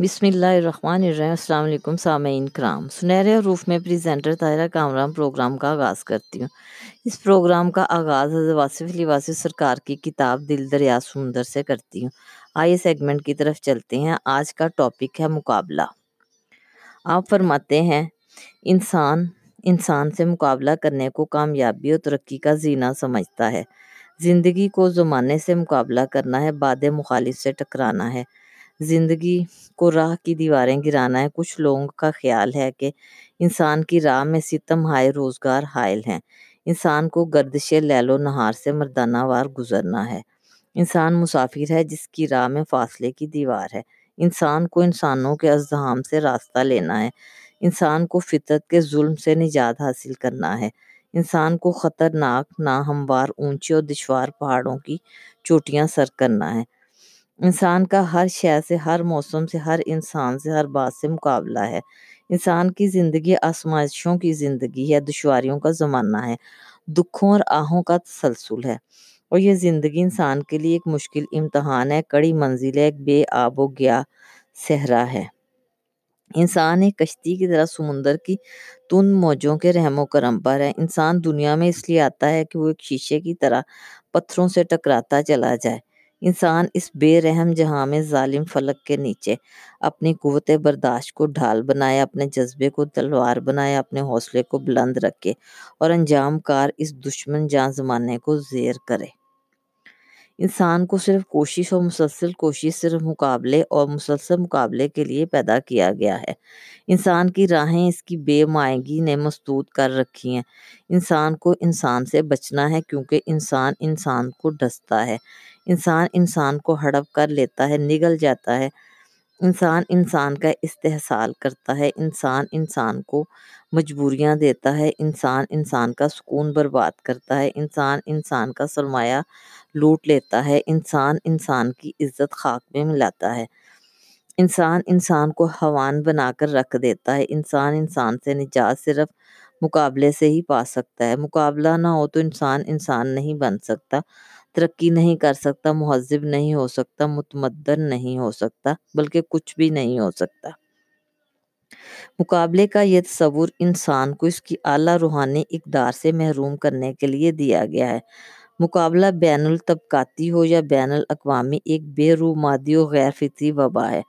بسم اللہ الرحمن الرحیم۔ السلام علیکم سامعین کرام، سنہرے حروف میں پریزنٹر طاہرہ کامران پروگرام کا آغاز کرتی ہوں۔ اس پروگرام کا آغاز حضرت واصف علی واصف سرکار کی کتاب دل دریا سمندر سے کرتی ہوں۔ آئیے سیگمنٹ کی طرف چلتے ہیں۔ آج کا ٹاپک ہے مقابلہ۔ آپ فرماتے ہیں، انسان سے مقابلہ کرنے کو کامیابی اور ترقی کا زینہ سمجھتا ہے۔ زندگی کو زمانے سے مقابلہ کرنا ہے، باد مخالف سے ٹکرانا ہے، زندگی کو راہ کی دیواریں گرانا ہے۔ کچھ لوگوں کا خیال ہے کہ انسان کی راہ میں ستم ہائے روزگار حائل ہیں، انسان کو گردش لیل و نہار سے مردانہ وار گزرنا ہے۔ انسان مسافر ہے جس کی راہ میں فاصلے کی دیوار ہے، انسان کو انسانوں کے ازدحام سے راستہ لینا ہے، انسان کو فطرت کے ظلم سے نجات حاصل کرنا ہے، انسان کو خطرناک ناہموار اونچے اور دشوار پہاڑوں کی چوٹیاں سر کرنا ہے۔ انسان کا ہر شے سے، ہر موسم سے، ہر انسان سے، ہر بات سے مقابلہ ہے۔ انسان کی زندگی آزمائشوں کی زندگی ہے، دشواریوں کا زمانہ ہے، دکھوں اور آہوں کا تسلسل ہے، اور یہ زندگی انسان کے لیے ایک مشکل امتحان ہے، کڑی منزل ہے، ایک بے آب و گیا صحرا ہے۔ انسان ایک کشتی کی طرح سمندر کی تند موجوں کے رحم و کرم پر ہے۔ انسان دنیا میں اس لیے آتا ہے کہ وہ ایک شیشے کی طرح پتھروں سے ٹکراتا چلا جائے۔ انسان اس بے رحم جہاں میں ظالم فلک کے نیچے اپنی قوت برداشت کو ڈھال بنائے، اپنے جذبے کو تلوار بنائے، اپنے حوصلے کو بلند رکھے اور انجام کار اس دشمن جان زمانے کو زیر کرے۔ انسان کو صرف کوشش اور مسلسل کوشش، صرف مقابلے اور مسلسل مقابلے کے لیے پیدا کیا گیا ہے۔ انسان کی راہیں اس کی بے مائیگی نے مسدود کر رکھی ہیں۔ انسان کو انسان سے بچنا ہے، کیونکہ انسان انسان کو ڈستا ہے، انسان انسان کو ہڑپ کر لیتا ہے، نگل جاتا ہے، انسان انسان کا استحصال کرتا ہے، انسان انسان کو مجبوریاں دیتا ہے، انسان انسان کا سکون برباد کرتا ہے، انسان انسان کا سرمایہ لوٹ لیتا ہے، انسان انسان کی عزت خاک میں ملاتا ہے، انسان انسان کو حیوان بنا کر رکھ دیتا ہے۔ انسان انسان سے نجات صرف مقابلے سے ہی پا سکتا ہے۔ مقابلہ نہ ہو تو انسان انسان نہیں بن سکتا، ترقی نہیں کر سکتا، مہذب نہیں ہو سکتا، متمدن نہیں ہو سکتا، بلکہ کچھ بھی نہیں ہو سکتا۔ مقابلے کا یہ تصور انسان کو اس کی اعلیٰ روحانی اقدار سے محروم کرنے کے لیے دیا گیا ہے۔ مقابلہ بین الطبقاتی ہو یا بین الاقوامی، ایک بے روح مادی اور غیر فطری وبا ہے۔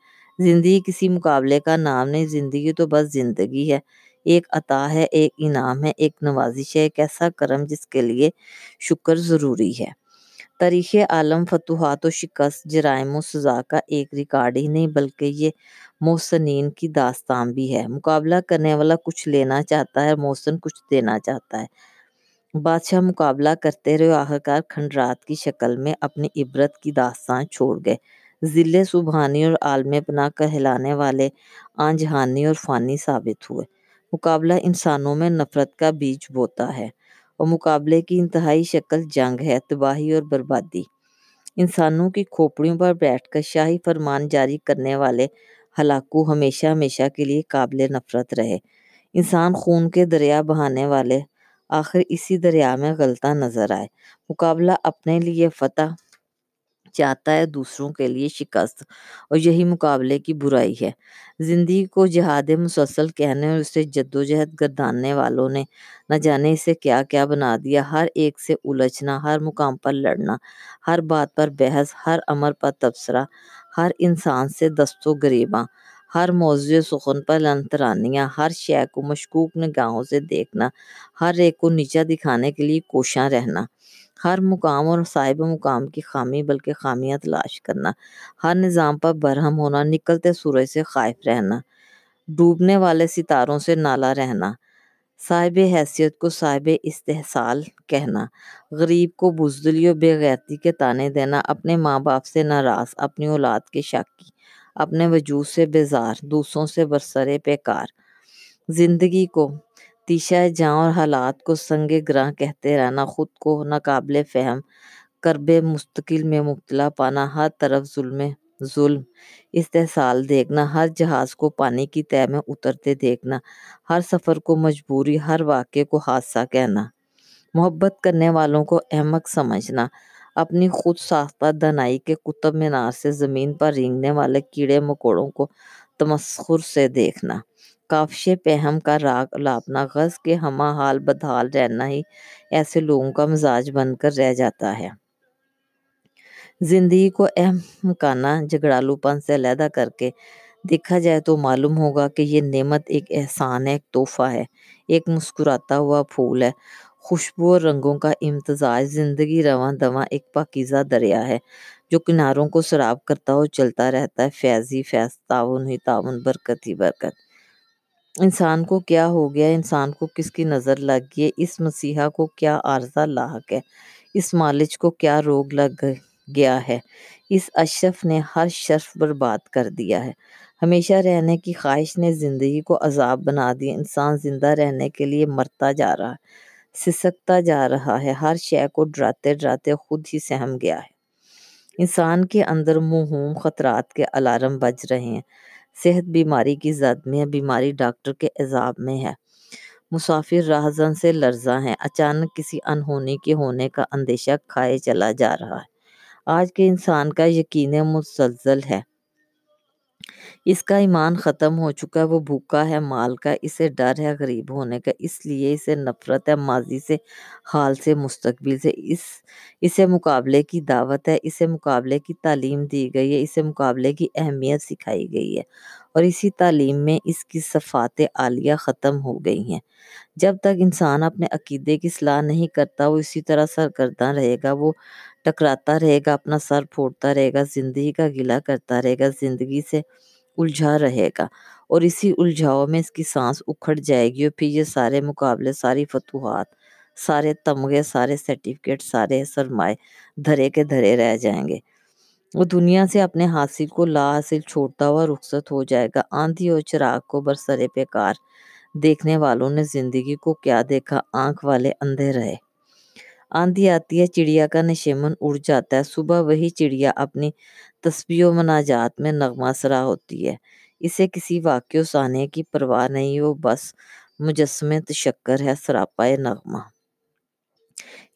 زندگی کسی مقابلے کا نام نہیں، زندگی تو بس زندگی ہے، ایک عطا ہے، ایک انعام ہے، ایک نوازش ہے، ایک ایسا کرم جس کے لیے شکر ضروری ہے۔ تاریخ عالم فتوحات و شکست، جرائم و سزا کا ایک ریکارڈ ہی نہیں، بلکہ یہ محسنین کی داستان بھی ہے۔ مقابلہ کرنے والا کچھ لینا چاہتا ہے، محسن کچھ دینا چاہتا ہے۔ بادشاہ مقابلہ کرتے رہے، آخر کار کھنڈرات کی شکل میں اپنی عبرت کی داستان چھوڑ گئے۔ ذل سبحانی اور عالم پناہ کہلانے والے آن جہانی اور فانی ثابت ہوئے۔ مقابلہ انسانوں میں نفرت کا بیج بوتا ہے، اور مقابلے کی انتہائی شکل جنگ ہے، تباہی اور بربادی۔ انسانوں کی کھوپڑیوں پر بیٹھ کر شاہی فرمان جاری کرنے والے ہلاکو ہمیشہ ہمیشہ کے لیے قابل نفرت رہے۔ انسان خون کے دریا بہانے والے آخر اسی دریا میں غلطہ نظر آئے۔ مقابلہ اپنے لیے فتح چاہتا ہے، دوسروں کے لیے شکست، اور یہی مقابلے کی برائی ہے۔ زندگی کو جہاد مسلسل کہنے اور اسے جدوجہد گرداننے والوں نے نہ جانے اسے کیا کیا بنا دیا۔ ہر ایک سے الجھنا، ہر مقام پر لڑنا، ہر بات پر بحث، ہر امر پر تبصرہ، ہر انسان سے دست و گریباں، ہر موضوع سخن پر لنترانیاں، ہر شے کو مشکوک نگاہوں سے دیکھنا، ہر ایک کو نیچا دکھانے کے لیے کوشاں رہنا، ہر مقام اور صاحب مقام کی خامی بلکہ خامیاں تلاش کرنا، ہر نظام پر برہم ہونا، نکلتے سورج سے خائف رہنا، ڈوبنے والے ستاروں سے نالا رہنا، صاحب حیثیت کو صاحب استحصال کہنا، غریب کو بزدلی و بے غیرتی کے تانے دینا، اپنے ماں باپ سے ناراض، اپنی اولاد کے شاکی، اپنے وجود سے بیزار، دوسروں سے برسر پیکار، زندگی کو تیشہ جاں اور حالات کو سنگ گراں کہتے رہنا، خود کو ناقابل فہم کرب مستقل میں مبتلا پانا، ہر طرف ظلم استحصال دیکھنا، ہر جہاز کو پانی کی تہہ میں اترتے دیکھنا، ہر سفر کو مجبوری، ہر واقعے کو حادثہ کہنا، محبت کرنے والوں کو احمق سمجھنا، اپنی خود ساختہ دانائی کے قطب مینار سے زمین پر رینگنے والے کیڑے مکوڑوں کو تمسخر سے دیکھنا، کافشِ پیہم کا راگ الاپنا، غز کے ہمہ حال بدحال رہنا ہی ایسے لوگوں کا مزاج بن کر رہ جاتا ہے۔ زندگی کو احمقانہ جھگڑالو پن سے علیحدہ کر کے دیکھا جائے تو معلوم ہوگا کہ یہ نعمت ایک احسان ہے، ایک تحفہ ہے، ایک مسکراتا ہوا پھول ہے، خوشبو اور رنگوں کا امتزاج، زندگی رواں دواں ایک پاکیزہ دریا ہے جو کناروں کو سراب کرتا ہو چلتا رہتا ہے، فیضی فیض، تعاون ہی تعاون، برکت ہی برکت۔ انسان کو کیا ہو گیا، انسان کو کس کی نظر لگ گئی، اس مسیحا کو کیا عارضہ لاحق ہے، اس مالج کو کیا روگ لگ گیا ہے، اس اشرف نے ہر شرف برباد کر دیا ہے۔ ہمیشہ رہنے کی خواہش نے زندگی کو عذاب بنا دیا، انسان زندہ رہنے کے لیے مرتا جا رہا ہے، سسکتا جا رہا ہے، ہر شے کو ڈراتے ڈراتے خود ہی سہم گیا ہے۔ انسان کے اندر موہوم خطرات کے الارم بج رہے ہیں، صحت بیماری کی زد میں ہے، بیماری ڈاکٹر کے عذاب میں ہے، مسافر راہزن سے لرزاں ہیں، اچانک کسی انہونی کے ہونے کا اندیشہ کھائے چلا جا رہا ہے۔ آج کے انسان کا یقین مزلزل ہے، اس کا ایمان ختم ہو چکا ہے، وہ بھوکا ہے مال کا، اسے ڈر ہے غریب ہونے کا، اس لیے اسے نفرت ہے ماضی سے، حال سے، مستقبل سے، اسے مقابلے کی دعوت ہے، اسے مقابلے کی تعلیم دی گئی ہے، اسے مقابلے کی اہمیت سکھائی گئی ہے، اور اسی تعلیم میں اس کی صفات عالیہ ختم ہو گئی ہیں۔ جب تک انسان اپنے عقیدے کی اصلاح نہیں کرتا وہ اسی طرح سرگرداں رہے گا، وہ ٹکراتا رہے گا، اپنا سر پھوڑتا رہے گا، زندگی کا گلہ کرتا رہے گا، زندگی سے الجھا رہے گا، اور اسی الجھاؤ میں اس کی سانس اکھڑ جائے گی، اور پھر یہ سارے مقابلے، ساری فتوحات، سارے تمغے، سارے سرٹیفکیٹ، سارے سرمائے دھرے کے دھرے رہ جائیں گے۔ وہ دنیا سے اپنے حاصل کو لا حاصل چھوڑتا ہوا رخصت ہو جائے گا۔ آندھی اور چراغ کو برسرے پیکار دیکھنے والوں نے زندگی کو کیا دیکھا، آنکھ والے اندھے رہے۔ آندھی آتی ہے، چڑیا کا نشیمن اڑ جاتا ہے، صبح وہی چڑیا اپنی تسبیح و مناجات میں نغمہ سرا ہوتی ہے، اسے کسی واقع و سانحے کی پرواہ نہیں، وہ بس مجسمے تشکر ہے، سراپائے نغمہ۔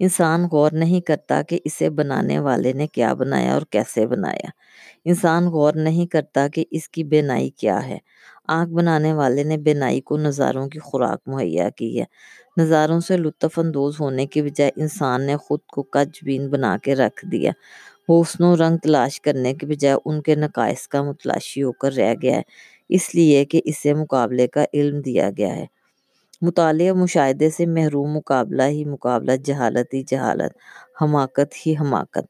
انسان غور نہیں کرتا کہ اسے بنانے والے نے کیا بنایا اور کیسے بنایا، انسان غور نہیں کرتا کہ اس کی بینائی کیا ہے۔ آنکھ بنانے والے نے بینائی کو نظاروں کی خوراک مہیا کی ہے، نظاروں سے لطف اندوز ہونے کی بجائے انسان نے خود کو کج بین بنا کے رکھ دیا، حسن و رنگ تلاش کرنے کے بجائے ان کے نقائص کا متلاشی ہو کر رہ گیا ہے، اس لیے کہ اسے مقابلے کا علم دیا گیا ہے۔ مطالعے و مشاہدے سے محروم مقابلہ ہی مقابلہ، جہالت ہی جہالت، حماقت ہی حماقت۔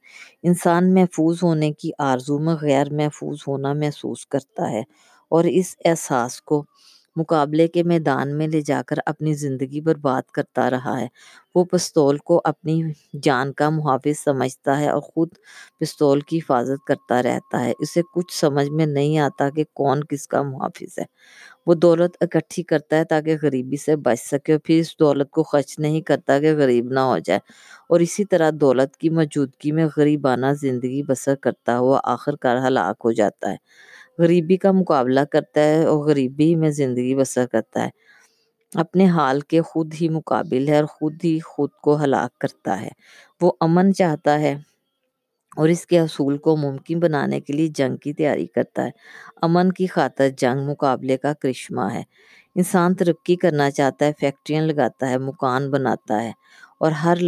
انسان محفوظ ہونے کی آرزو میں غیر محفوظ ہونا محسوس کرتا ہے، اور اس احساس کو مقابلے کے میدان میں لے جا کر اپنی زندگی برباد کرتا رہا ہے۔ وہ پستول کو اپنی جان کا محافظ سمجھتا ہے اور خود پستول کی حفاظت کرتا رہتا ہے، اسے کچھ سمجھ میں نہیں آتا کہ کون کس کا محافظ ہے۔ وہ دولت اکٹھی کرتا ہے تاکہ غریبی سے بچ سکے، اور پھر اس دولت کو خرچ نہیں کرتا کہ غریب نہ ہو جائے، اور اسی طرح دولت کی موجودگی میں غریبانہ زندگی بسر کرتا ہوا آخر کار ہلاک ہو جاتا ہے، غریبی کا مقابلہ کرتا ہے اور غریبی میں زندگی بسر کرتا ہے، اپنے حال کے خود ہی مقابل ہے اور خود ہی خود کو ہلاک کرتا ہے۔ وہ امن چاہتا ہے اور اس کے حصول کو ممکن بنانے کے لیے جنگ کی تیاری کرتا ہے، امن کی خاطر جنگ مقابلے کا کرشمہ ہے۔ انسان ترقی کرنا چاہتا ہے، فیکٹریاں لگاتا ہے، مکان بناتا ہے، اور ہر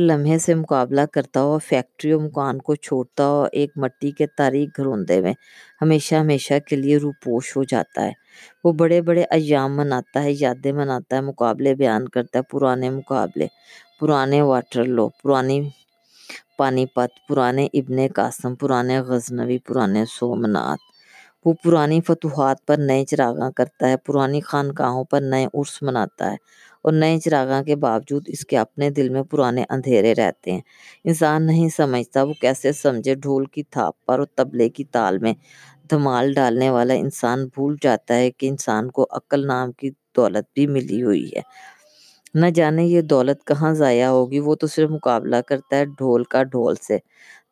لمحے سے مقابلہ کرتا ہو، فیکٹری و مکان کو چھوڑتا ہو، ایک مٹی کے تاریک گھروندے میں ہمیشہ کے لیے روپوش ہو جاتا ہے۔ وہ بڑے بڑے ایام مناتا ہے، یادیں مناتا ہے، مقابلے بیان کرتا ہے، پرانے مقابلے، پرانے واٹرلو، پرانی پانی پت، پرانے ابن قاسم، پرانے غزنوی، پرانے سومنات۔ وہ پرانی فتوحات پر نئے چراغاں کرتا ہے، پرانی خانقاہوں پر نئے عرس مناتا ہے، اور نئے چراغاں کے باوجود اس کے اپنے دل میں پرانے اندھیرے رہتے ہیں۔ انسان نہیں سمجھتا، وہ کیسے سمجھے، ڈھول کی تھاپ پر اور طبلے کی تال میں دھمال ڈالنے والا انسان بھول جاتا ہے کہ انسان کو عقل نام کی دولت بھی ملی ہوئی ہے۔ نہ جانے یہ دولت کہاں ضائع ہوگی، وہ تو صرف مقابلہ کرتا ہے، ڈھول کا ڈھول سے،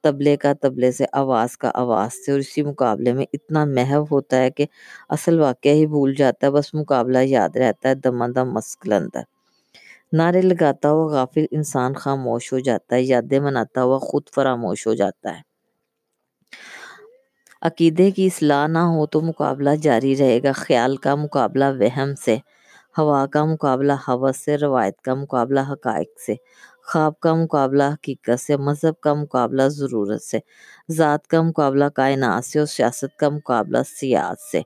طبلے کا طبلے سے، آواز کا آواز سے، اور اسی مقابلے میں اتنا محو ہوتا ہے کہ اصل واقعہ ہی بھول جاتا ہے، بس مقابلہ یاد رہتا ہے، دما دم مسکل اندر۔ نعرے لگاتا ہوا غافل انسان خاموش ہو جاتا ہے، یادیں مناتا ہوا خود فراموش ہو جاتا ہے، عقیدے کی اصلاح نہ ہو تو مقابلہ جاری رہے گا، خیال کا مقابلہ وہم سے، ہوا کا مقابلہ ہوس سے، روایت کا مقابلہ حقائق سے، خواب کا مقابلہ حقیقت سے، مذہب کا مقابلہ ضرورت سے، ذات کا مقابلہ کائنات سے اور سیاست کا مقابلہ سیاست سے۔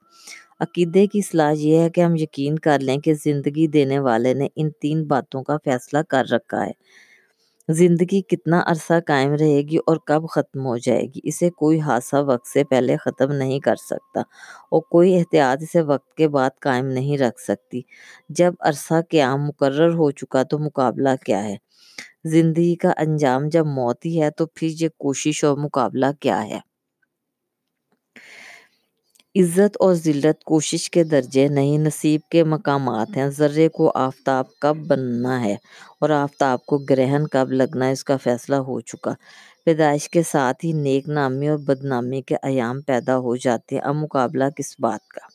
عقیدے کی اصلاح یہ ہے کہ ہم یقین کر لیں کہ زندگی دینے والے نے ان تین باتوں کا فیصلہ کر رکھا ہے، زندگی کتنا عرصہ قائم رہے گی اور کب ختم ہو جائے گی، اسے کوئی حادثہ وقت سے پہلے ختم نہیں کر سکتا اور کوئی احتیاط اسے وقت کے بعد قائم نہیں رکھ سکتی۔ جب عرصہ قیام مقرر ہو چکا تو مقابلہ کیا ہے؟ زندگی کا انجام جب موت ہی ہے تو پھر یہ کوشش اور مقابلہ کیا ہے؟ عزت اور ذلت کوشش کے درجے نہیں، نصیب کے مقامات ہیں۔ ذرے کو آفتاب کب بننا ہے اور آفتاب کو گرہن کب لگنا ہے، اس کا فیصلہ ہو چکا۔ پیدائش کے ساتھ ہی نیک نامی اور بدنامی کے ایام پیدا ہو جاتے ہیں۔ اب مقابلہ کس بات کا؟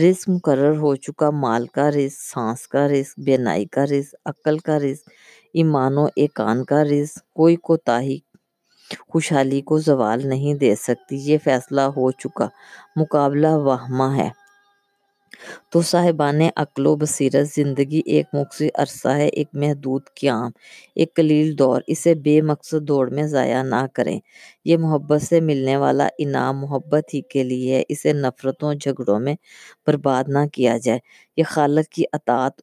رزق مقرر ہو چکا، مال کا رزق، سانس کا رزق، بینائی کا رزق، عقل کا رزق، ایمان و ایقان کا رزق۔ کوئی کوتاہی خوشحالی کو زوال نہیں دے سکتی، یہ فیصلہ ہو چکا۔ مقابلہ واہمہ ہے تو صاحبان عقل و بصیرت، زندگی ایک مختصر عرصہ ہے، ایک محدود قیام، ایک قلیل دور، اسے بے مقصد دوڑ میں ضائع نہ کریں۔ یہ محبت سے ملنے والا انعام محبت ہی کے لیے ہے، اسے نفرتوں جھگڑوں میں برباد نہ کیا جائے۔ یہ خالق کی اطاعت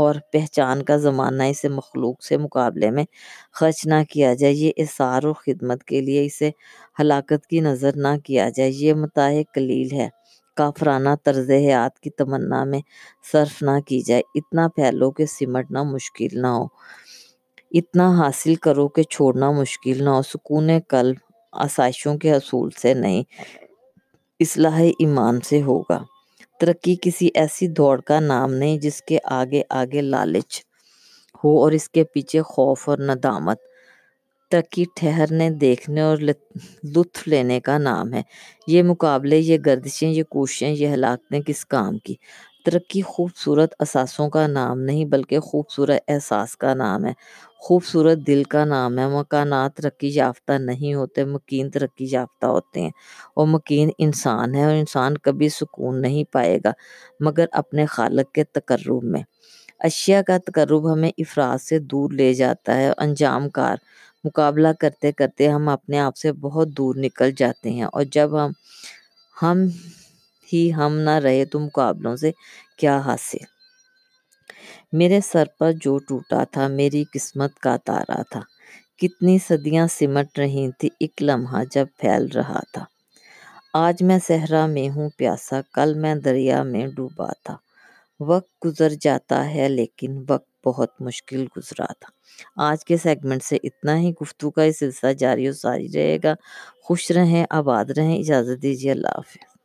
اور پہچان کا زمانہ، اسے مخلوق سے مقابلے میں خرچ نہ کیا جائے۔ یہ اثار و خدمت کے لیے، اسے ہلاکت کی نظر نہ کیا جائے۔ یہ متاع قلیل ہے، کافرانہ طرز حیات کی تمنا میں صرف نہ کی جائے۔ اتنا پھیلو کہ سمٹنا مشکل نہ ہو، اتنا حاصل کرو کہ چھوڑنا مشکل نہ ہو۔ سکون قلب آسائشوں کے حصول سے نہیں، اصلاح ایمان سے ہوگا۔ ترقی کسی ایسی دوڑ کا نام نہیں جس کے آگے آگے لالچ ہو اور اس کے پیچھے خوف اور ندامت۔ ترقی ٹھہرنے، دیکھنے اور لطف لینے کا نام ہے۔ یہ مقابلے، یہ گردشیں، یہ کوششیں، یہ ہلاکتیں کس کام کی؟ ترقی خوبصورت احساسوں کا نام نہیں بلکہ خوبصورت احساس کا نام ہے، خوبصورت دل کا نام ہے۔ مکانات ترقی یافتہ نہیں ہوتے، مکین ترقی یافتہ ہوتے ہیں، اور مکین انسان ہے، اور انسان کبھی سکون نہیں پائے گا مگر اپنے خالق کے تقرب میں۔ اشیاء کا تقرب ہمیں افراد سے دور لے جاتا ہے، انجام کار مقابلہ کرتے کرتے ہم اپنے آپ سے بہت دور نکل جاتے ہیں، اور جب ہم نہ رہے تو مقابلوں سے کیا حاصل؟ میرے سر پر جو ٹوٹا تھا، میری قسمت کا تارا تھا، کتنی صدیاں سمٹ رہی تھی، ایک لمحہ جب پھیل رہا تھا۔ آج میں صحرا میں ہوں پیاسا، کل میں دریا میں ڈوبا تھا۔ وقت گزر جاتا ہے لیکن وقت بہت مشکل گزرا تھا۔ آج کے سیگمنٹ سے اتنا ہی، گفتگو کا یہ سلسلہ جاری و ساری رہے گا۔ خوش رہیں، آباد رہیں، اجازت دیجیے، اللہ حافظ۔